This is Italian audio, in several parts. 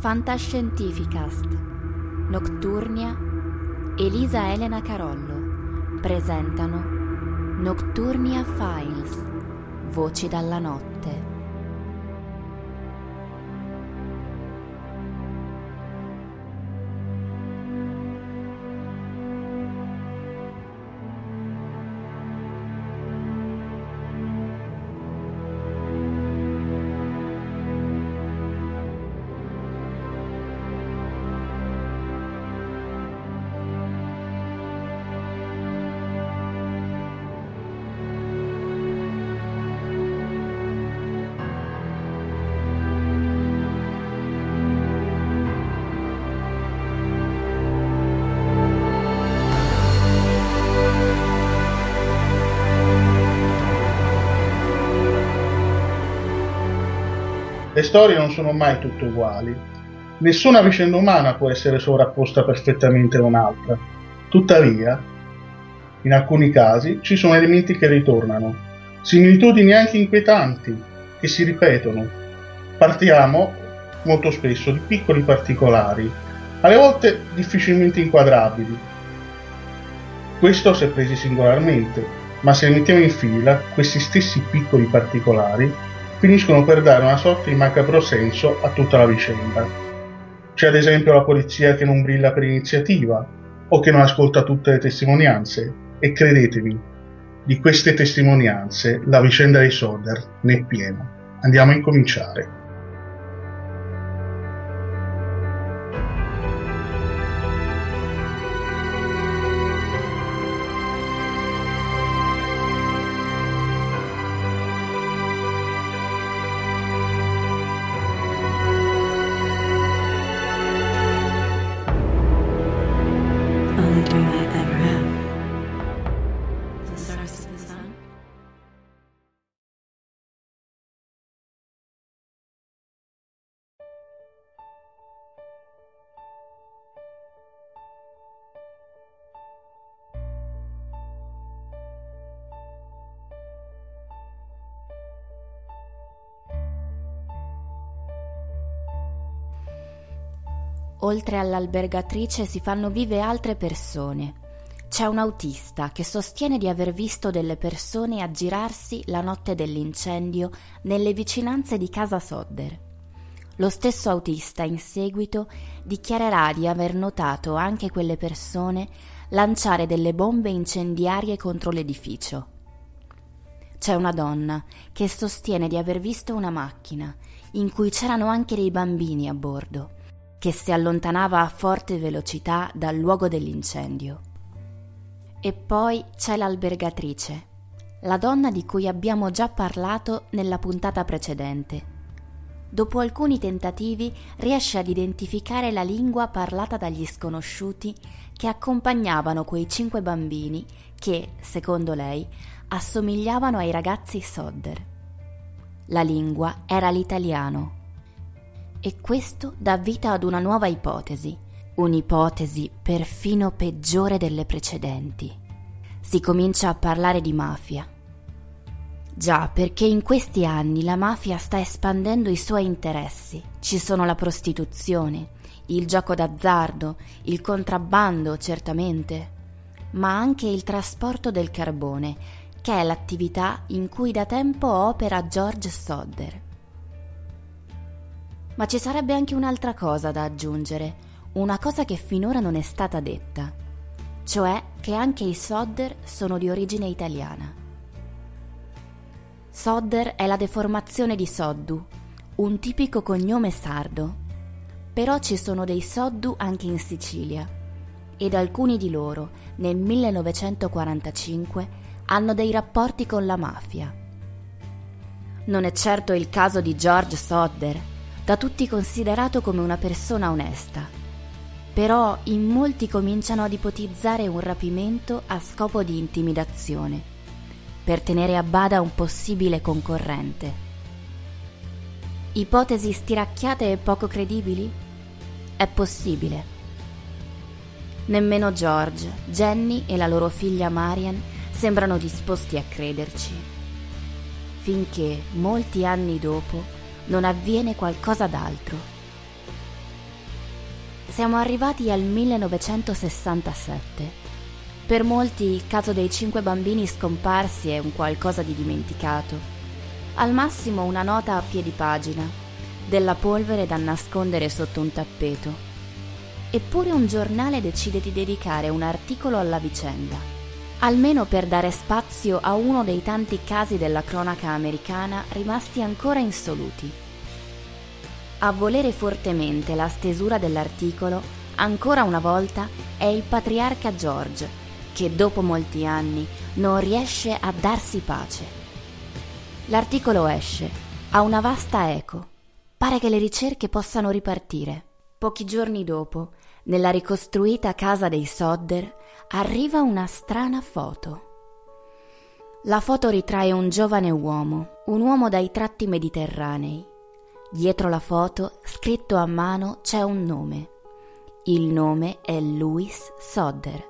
Fantascientificast, Nocturnia, Elisa Elena Carollo, presentano Nocturnia Files, voci dalla notte. Le storie non sono mai tutte uguali. Nessuna vicenda umana può essere sovrapposta perfettamente a un'altra. Tuttavia, in alcuni casi ci sono elementi che ritornano, similitudini anche inquietanti che si ripetono. Partiamo molto spesso di piccoli particolari, alle volte difficilmente inquadrabili. Questo se presi singolarmente, ma se mettiamo in fila questi stessi piccoli particolari, finiscono per dare una sorta di macabro senso a tutta la vicenda. C'è ad esempio la polizia che non brilla per iniziativa o che non ascolta tutte le testimonianze, e credetemi, di queste testimonianze la vicenda dei Sodder ne è piena. Andiamo a incominciare. Oltre all'albergatrice si fanno vive altre persone. C'è un autista che sostiene di aver visto delle persone aggirarsi la notte dell'incendio nelle vicinanze di casa Sodder. Lo stesso autista in seguito dichiarerà di aver notato anche quelle persone lanciare delle bombe incendiarie contro l'edificio. C'è una donna che sostiene di aver visto una macchina in cui c'erano anche dei bambini a bordo, che si allontanava a forte velocità dal luogo dell'incendio. E poi c'è l'albergatrice, la donna di cui abbiamo già parlato nella puntata precedente. Dopo alcuni tentativi riesce ad identificare la lingua parlata dagli sconosciuti che accompagnavano quei 5 bambini che, secondo lei, assomigliavano ai ragazzi Sodder. La lingua era l'italiano. E questo dà vita ad una nuova ipotesi, un'ipotesi perfino peggiore delle precedenti. Si comincia a parlare di mafia. Già, perché in questi anni la mafia sta espandendo i suoi interessi. Ci sono la prostituzione, il gioco d'azzardo, il contrabbando, certamente, ma anche il trasporto del carbone, che è l'attività in cui da tempo opera George Sodder. Ma ci sarebbe anche un'altra cosa da aggiungere, una cosa che finora non è stata detta, cioè che anche i Sodder sono di origine italiana. Sodder è la deformazione di Soddu, un tipico cognome sardo. Però ci sono dei Soddu anche in Sicilia, ed alcuni di loro, nel 1945, hanno dei rapporti con la mafia. Non è certo il caso di George Sodder, da tutti considerato come una persona onesta. Però in molti cominciano ad ipotizzare un rapimento a scopo di intimidazione, per tenere a bada un possibile concorrente. Ipotesi stiracchiate e poco credibili? È possibile. Nemmeno George, Jenny e la loro figlia Marian sembrano disposti a crederci, finché, molti anni dopo, non avviene qualcosa d'altro. siamo arrivati al 1967. Per molti il caso dei 5 bambini scomparsi è un qualcosa di dimenticato. Al massimo una nota a piedi pagina, della polvere da nascondere sotto un tappeto. Eppure un giornale decide di dedicare un articolo alla vicenda, almeno per dare spazio a uno dei tanti casi della cronaca americana rimasti ancora insoluti. A volere fortemente la stesura dell'articolo, ancora una volta, è il patriarca George, che dopo molti anni non riesce a darsi pace. L'articolo esce, ha una vasta eco. Pare che le ricerche possano ripartire. Pochi giorni dopo, nella ricostruita casa dei Sodder, arriva una strana foto. La foto ritrae un giovane uomo, dai tratti mediterranei. Dietro la foto, scritto a mano, c'è un nome. Il nome è Louis Sodder.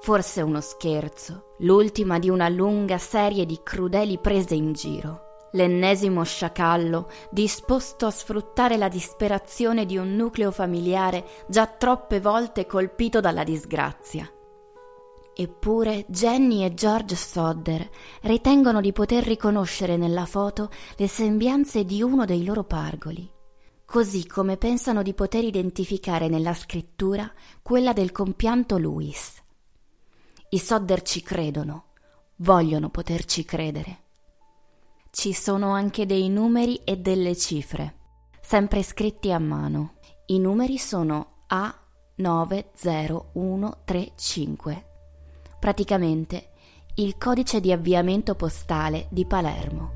Forse uno scherzo, l'ultima di una lunga serie di crudeli prese in giro, l'ennesimo sciacallo disposto a sfruttare la disperazione di un nucleo familiare già troppe volte colpito dalla disgrazia. Eppure Jenny e George Sodder ritengono di poter riconoscere nella foto le sembianze di uno dei loro pargoli, così come pensano di poter identificare nella scrittura quella del compianto Louis. I Sodder ci credono, vogliono poterci credere. Ci sono anche dei numeri e delle cifre, sempre scritti a mano. I numeri sono A901135, praticamente il codice di avviamento postale di Palermo.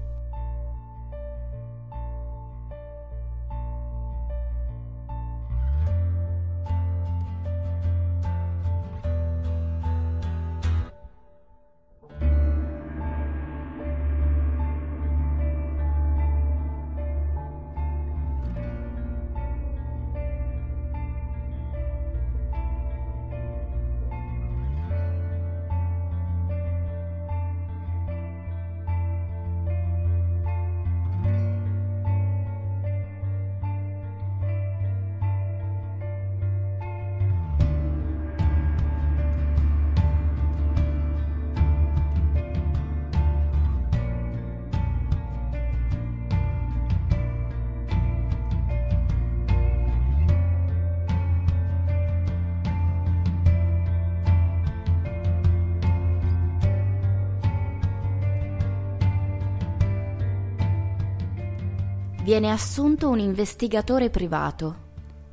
Viene assunto un investigatore privato,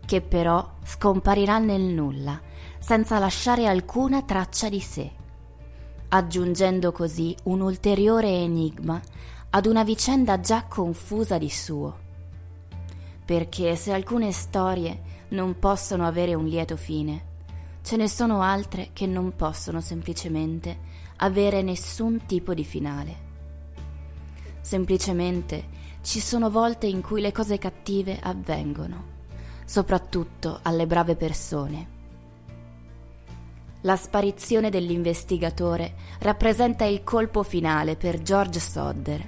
che però scomparirà nel nulla, senza lasciare alcuna traccia di sé, aggiungendo così un ulteriore enigma ad una vicenda già confusa di suo. Perché se alcune storie non possono avere un lieto fine, ce ne sono altre che non possono semplicemente avere nessun tipo di finale. Semplicemente ci sono volte in cui le cose cattive avvengono, soprattutto alle brave persone. La sparizione dell'investigatore rappresenta il colpo finale per George Sodder,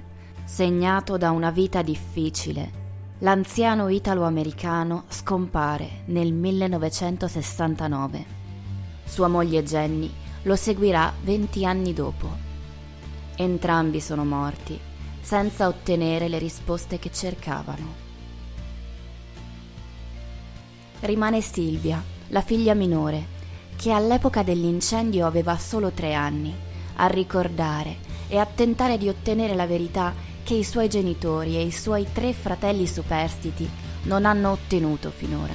segnato da una vita difficile. L'anziano italo-americano scompare nel 1969. Sua moglie Jenny lo seguirà 20 anni dopo. Entrambi sono morti, senza ottenere le risposte che cercavano. Rimane Silvia, la figlia minore, che all'epoca dell'incendio aveva solo 3 anni, a ricordare e a tentare di ottenere la verità che i suoi genitori e i suoi 3 fratelli superstiti non hanno ottenuto finora.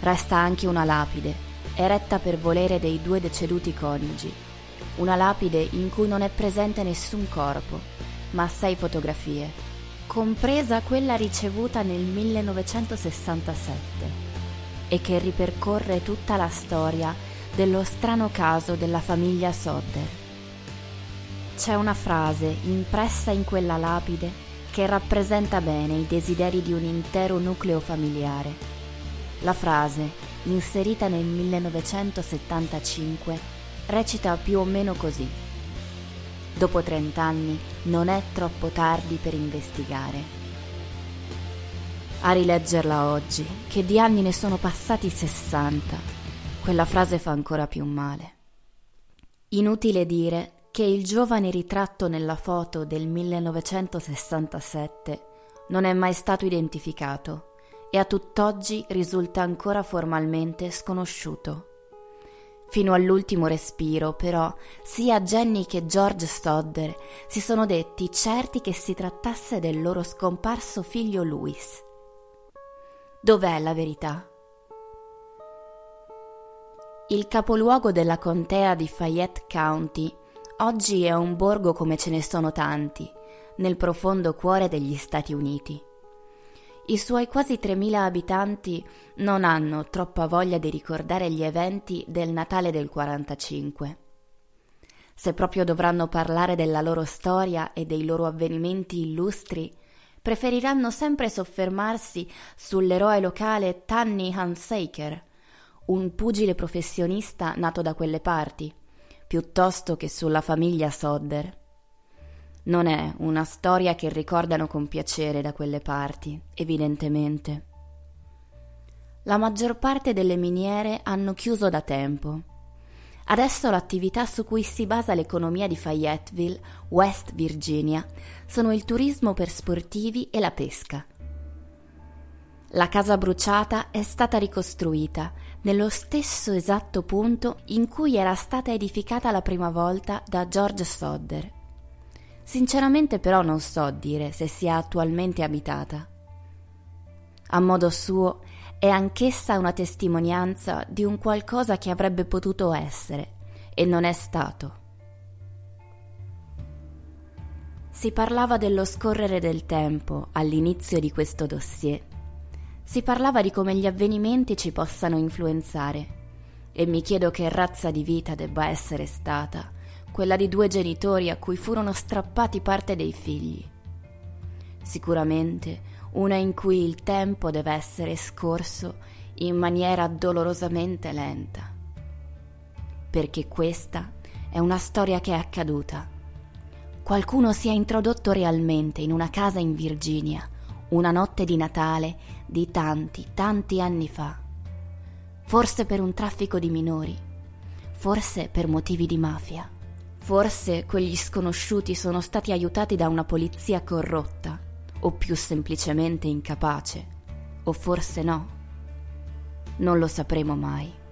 Resta anche una lapide, eretta per volere dei 2 deceduti coniugi, una lapide in cui non è presente nessun corpo, ma 6 fotografie, compresa quella ricevuta nel 1967 e che ripercorre tutta la storia dello strano caso della famiglia Sodder. C'è una frase impressa in quella lapide che rappresenta bene i desideri di un intero nucleo familiare. La frase, inserita nel 1975, recita più o meno così: dopo 30 anni non è troppo tardi per investigare. A rileggerla oggi, che di anni ne sono passati 60, quella frase fa ancora più male. Inutile dire che il giovane ritratto nella foto del 1967 non è mai stato identificato e a tutt'oggi risulta ancora formalmente sconosciuto. Fino all'ultimo respiro, però, sia Jenny che George Sodder si sono detti certi che si trattasse del loro scomparso figlio Louis. Dov'è la verità? Il capoluogo della contea di Fayette County oggi è un borgo come ce ne sono tanti, nel profondo cuore degli Stati Uniti. I suoi quasi 3.000 abitanti non hanno troppa voglia di ricordare gli eventi del Natale del 45. Se proprio dovranno parlare della loro storia e dei loro avvenimenti illustri, preferiranno sempre soffermarsi sull'eroe locale Tanni Hansaker, un pugile professionista nato da quelle parti, piuttosto che sulla famiglia Sodder. Non è una storia che ricordano con piacere da quelle parti, evidentemente. La maggior parte delle miniere hanno chiuso da tempo. Adesso l'attività su cui si basa l'economia di Fayetteville, West Virginia, sono il turismo per sportivi e la pesca. La casa bruciata è stata ricostruita nello stesso esatto punto in cui era stata edificata la prima volta da George Sodder. Sinceramente però non so dire se sia attualmente abitata. A modo suo, è anch'essa una testimonianza di un qualcosa che avrebbe potuto essere e non è stato. Si parlava dello scorrere del tempo all'inizio di questo dossier. Si parlava di come gli avvenimenti ci possano influenzare e mi chiedo che razza di vita debba essere stata quella di due genitori a cui furono strappati parte dei figli. Sicuramente una in cui il tempo deve essere scorso in maniera dolorosamente lenta. Perché questa è una storia che è accaduta. Qualcuno si è introdotto realmente in una casa in Virginia, una notte di Natale di tanti, tanti anni fa. Forse per un traffico di minori, forse per motivi di mafia. Forse quegli sconosciuti sono stati aiutati da una polizia corrotta, o più semplicemente incapace, o forse no. Non lo sapremo mai.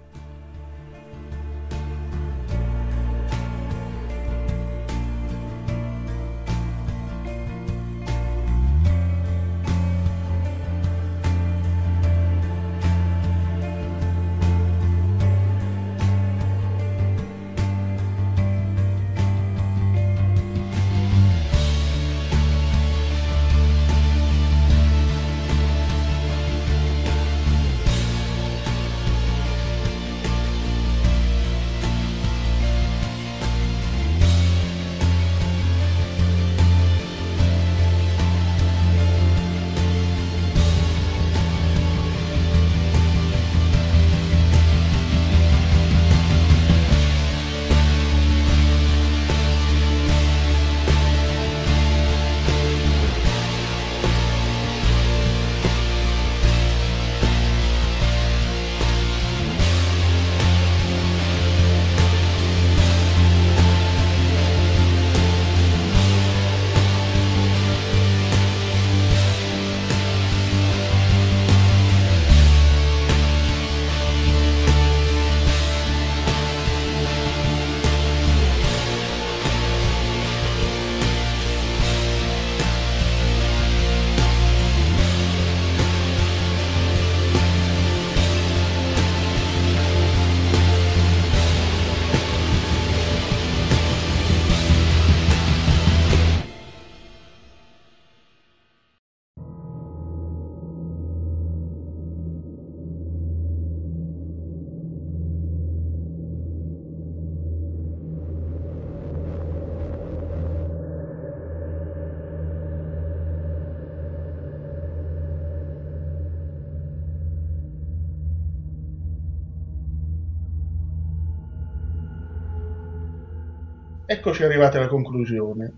Eccoci arrivati alla conclusione.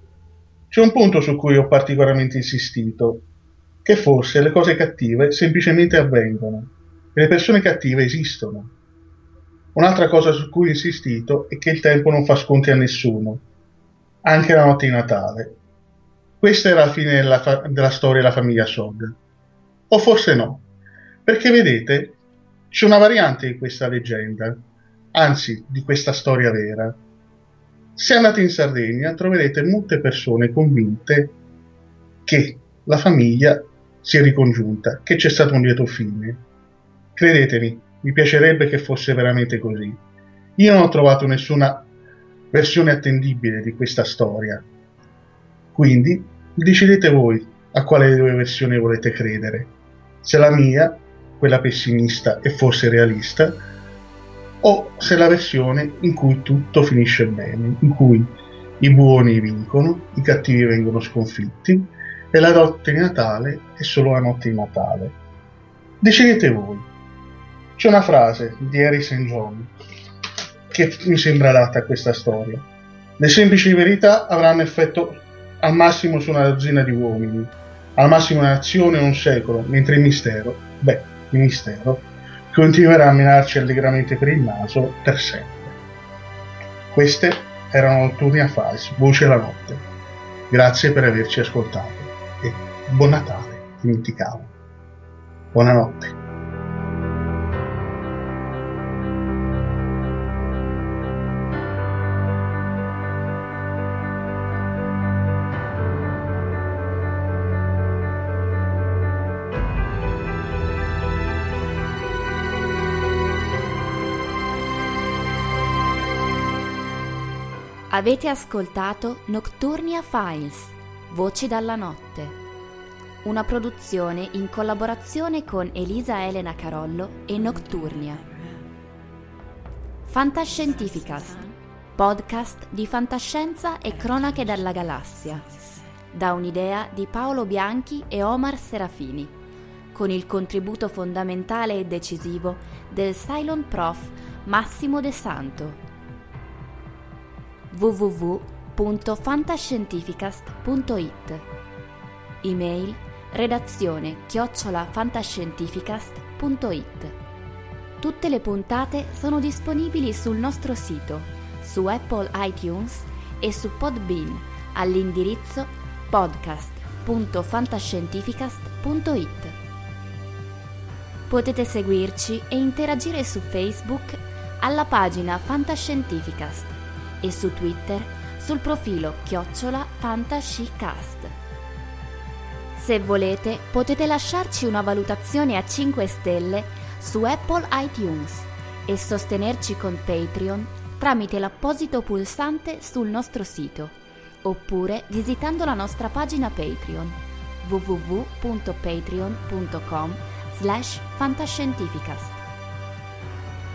C'è un punto su cui ho particolarmente insistito, che forse le cose cattive semplicemente avvengono e le persone cattive esistono. Un'altra cosa su cui ho insistito è che il tempo non fa sconti a nessuno, anche la notte di Natale. Questa era la fine della storia della famiglia Sodder. O forse no, perché vedete, c'è una variante di questa leggenda, anzi di questa storia vera. Se andate in Sardegna troverete molte persone convinte che la famiglia si è ricongiunta, che c'è stato un lieto fine. Credetemi, mi piacerebbe che fosse veramente così. Io non ho trovato nessuna versione attendibile di questa storia. Quindi decidete voi a quale delle due versioni volete credere. Se la mia, quella pessimista e forse realista, o se la versione in cui tutto finisce bene, in cui i buoni vincono, i cattivi vengono sconfitti e la notte di Natale è solo la notte di Natale. Decidete voi. C'è una frase di Henry St. John che mi sembra adatta a questa storia. Le semplici verità avranno effetto al massimo su una dozzina di uomini, al massimo una nazione o un secolo, mentre il mistero continuerà a menarci allegramente per il naso per sempre. Queste erano Nocturnia Files, Voce alla Notte. Grazie per averci ascoltato e buon Natale, dimenticavo. Buonanotte. Avete ascoltato Nocturnia Files, Voci dalla Notte, una produzione in collaborazione con Elisa Elena Carollo e Nocturnia. Fantascientificast, podcast di fantascienza e cronache dalla galassia, da un'idea di Paolo Bianchi e Omar Serafini, con il contributo fondamentale e decisivo del Silent Prof Massimo De Santo. www.fantascientificast.it. Email redazione@fantascientificast.it. Tutte le puntate sono disponibili sul nostro sito, su Apple iTunes e su Podbean all'indirizzo podcast.fantascientificast.it. Potete seguirci e interagire su Facebook alla pagina Fantascientificast e su Twitter sul profilo @fantascicast. Se volete potete lasciarci una valutazione a 5 stelle su Apple iTunes e sostenerci con Patreon tramite l'apposito pulsante sul nostro sito, oppure visitando la nostra pagina Patreon www.patreon.com/fantascientificast.